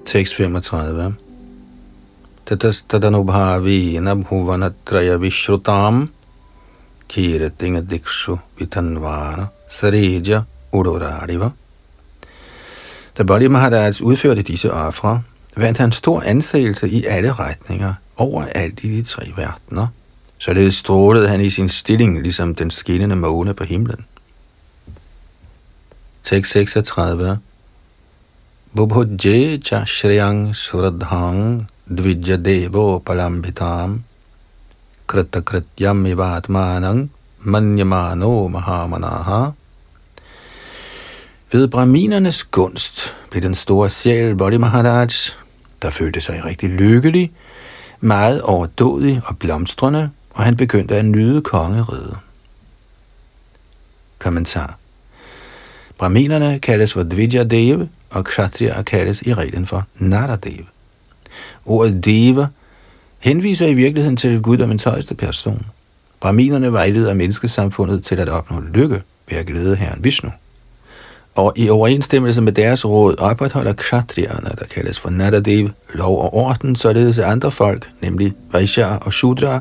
Tekst 35. Tatastadanubhavi nabhuvanatraya vishrutam kiratinga dikshu vitanvana sareja ururariva. Da Bali Maharaj udførte disse ofre, vandt han stor anseelse i alle retninger, overalt i de tre verdener. Således strålede han i sin stilling, ligesom den skinnende måne på himlen. Tekst 36. Bubhudje chashriyang suradhang dvijadevo palambitam kritakrityam ivatmanang manyamano mahamanaha. Ved brahminernes gunst blev den store sjæl Bali Maharaj, der følte sig rigtig lykkelig, meget overdådig og blomstrende, og han begyndte at nyde kongeriget. Kommentar. Brahminerne kaldes for Dvijadeva, og kshatriya kaldes i reglen for Naradeva. Ordet deva henviser i virkeligheden til Gud og mens højeste person. Brahminerne vejleder menneskesamfundet til at opnå lykke ved at glæde herren Vishnu. Og i overensstemmelse med deres råd opretholder kshatriyerne, der kaldes for Naradeva, lov og orden, således at andre folk, nemlig Vaishya og Shudra,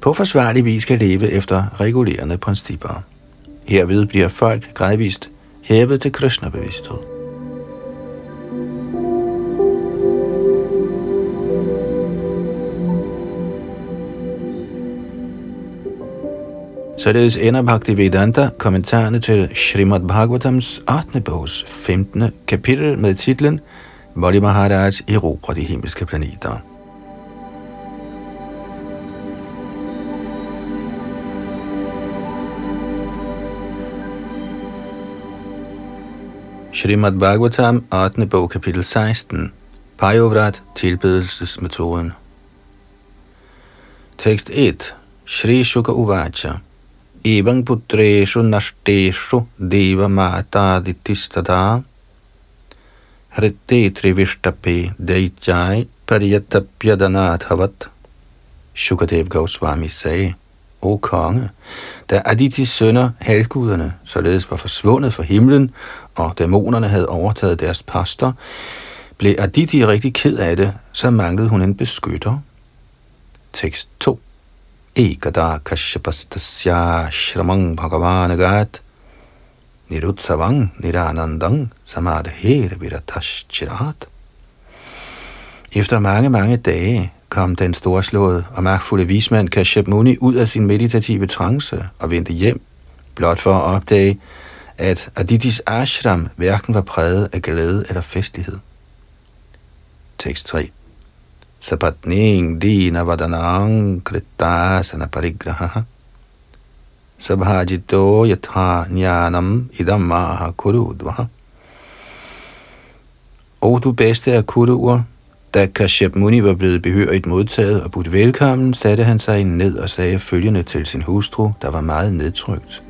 på forsvarlig vis kan leve efter regulerende principper. Herved bliver folk gradvist hævet til Krishna-bevidsthed. Således ender Bhaktivedanta kommentarerne til Srimad Bhagavatams 8. bogs 15. kapitel med titlen Bali Maharaj erobrer de himmelske planeter. Srimad Bhagavatam, 8. bog, kapitel 16. Pajovrat, tilbedelsesmetoden. Tekst 1. Shri Shuka Uvacha. Evang putreshu nashteshu deva mata ditistada. Hritte trivishtape deichai pariyatapyadanathavat. Shukadev Goswami sagde: O konge, da Aditis sønner, halvguderne, således var forsvundet fra himlen, og dæmonerne havde overtaget deres poster, blev Aditi rigtig ked af det, så manglede hun en beskytter. Tekst 2. Ekada kashyapastasya shramang bhagavanagat nirutsavang niranandang samadher virataschirat. Efter mange dage kom den storslåede og magtfulde vismand Kashyap Muni ud af sin meditative trance og vendte hjem, blot for at opdage, at Aditis ashram hverken var præget af glæde eller festlighed. Tekst 3. Sapatning dinavadanang kritasana parigraha sabhajito yatha jnanam idam maha kurudvaha. O du bedste af kuruer, Da Kashyap Muni var blevet behørigt modtaget og budt velkommen, satte han sig ned og sagde følgende til sin hustru, der var meget nedtrykt.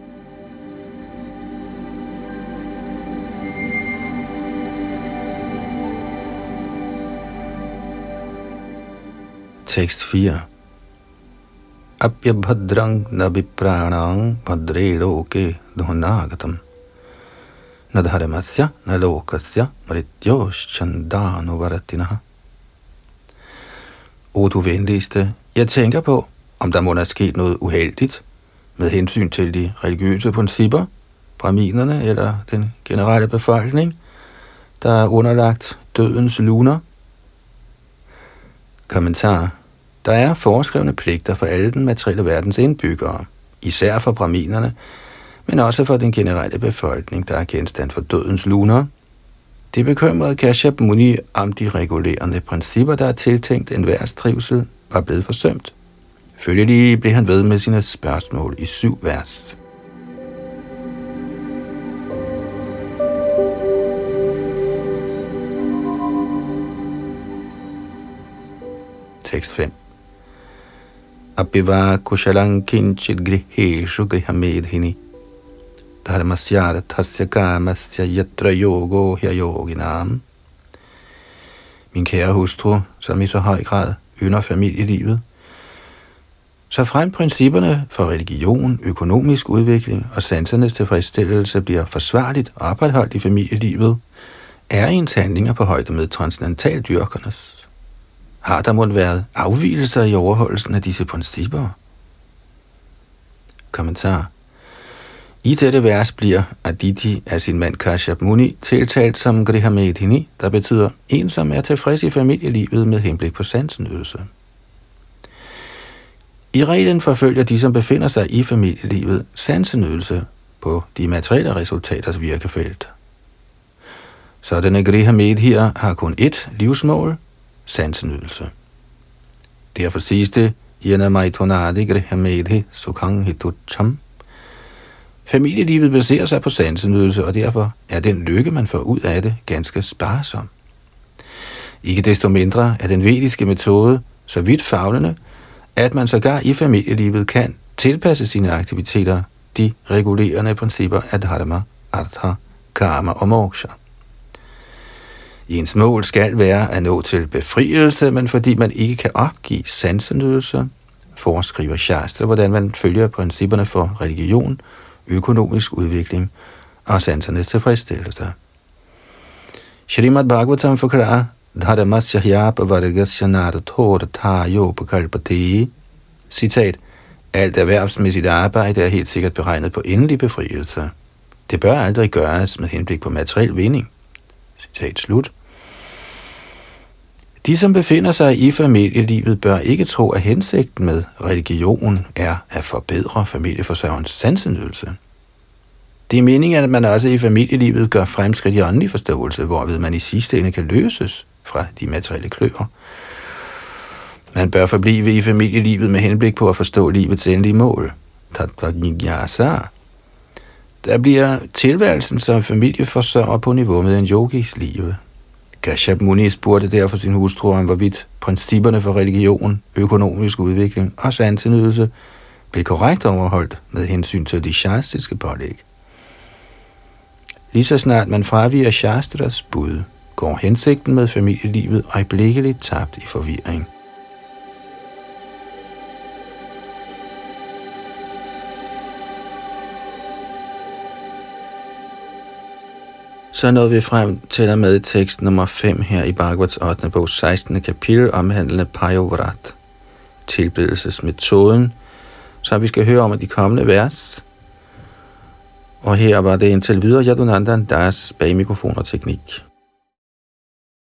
Tekst 4. Apya bhadrang nabipranang bhadre loke dhunagatam nadharamasya nalokasya mrityoschandanuvaratinah. O du venligste, jeg tænker på, om der må være sket noget uheldigt med hensyn til de religiøse principper, brahminerne eller den generelle befolkning, der er underlagt dødens luner. Kommentar. Der er foreskrevne pligter for alle den materielle verdens indbyggere, især for brahminerne, men også for den generelle befolkning, der er genstand for dødens luner. Det bekymrede Kashyap Muni, om de regulerende principper, der er tiltænkt enhver trivsel, var blevet forsømt. Følgelig blev han ved med sine spørgsmål i 7 vers. Tekst 5. Abhiva kushalang kinchit griheshu grihamedhini dharmasyara tasya kamasya yatra yogo hya yoginam. Min kære hustru, som i så høj grad ynder familielivet, så frem principperne for religion, økonomisk udvikling og sansernes tilfredsstillelse bliver forsvarligt opretholdt i familielivet, er ens handlinger på højde med transcendentaldyrkernes. Har der måtte været afvigelser i overholdelsen af disse principper? Kommentar. I dette vers bliver Aditi af sin mand Kashyap Muni tiltalt som Grihamedhini, der betyder en, som er tilfreds i familielivet med henblik på sansenydelse. I reglen forfølger de, som befinder sig i familielivet, sansenydelse på de materielle resultaters virkefelt. Sådanne Grihamedhier har kun ét livsmål, sansenydelse. Derfor siges det, familielivet baserer sig på sansenydelse, og derfor er den lykke, man får ud af det, ganske sparsom. Ikke desto mindre er den vediske metode så vidt favnende, at man sågar i familielivet kan tilpasse sine aktiviteter de regulerende principper af dharma, artha, karma og moksha. Ens mål skal være at nå til befrielse, men fordi man ikke kan opgive sansenydelse, foreskriver Shastra, hvordan man følger principperne for religion, økonomisk udvikling og sansernes tilfredsstillelse. Shrimad Bhagavatam forklarer, Dharamasya hyapavargasya narthorathayopakalpati, citat, alt erhvervsmæssigt arbejde er helt sikkert beregnet på endelig befrielse. Det bør aldrig gøres med henblik på materiel vinding. Citat slut. De, som befinder sig i familielivet, bør ikke tro, at hensigten med religion er at forbedre familieforsørgerens sansenydelse. Det er meningen, at man også i familielivet gør fremskridt i åndelig forståelse, hvorved man i sidste ende kan løses fra de materielle kløer. Man bør forblive i familielivet med henblik på at forstå livets endelige mål. Der bliver tilværelsen som familieforsørger på niveau med en yogis liv. Kashyap Muni spurgte derfor sin hustru om, hvorvidt principperne for religion, økonomisk udvikling og sansenydelse blev korrekt overholdt med hensyn til de shastriske pålæg. Lige så snart man fraviger shastras bud, går hensigten med familielivet øjeblikkeligt tabt i forvirring. Så nåede vi frem til og med tekst nummer 5 her i Bhagavats 8. bog 16. kapitel omhandlende Payovrat, tilbedelsesmetoden, som vi skal høre om i de kommende vers. Og her var det indtil videre Yadunandan Das bag mikrofon og teknik.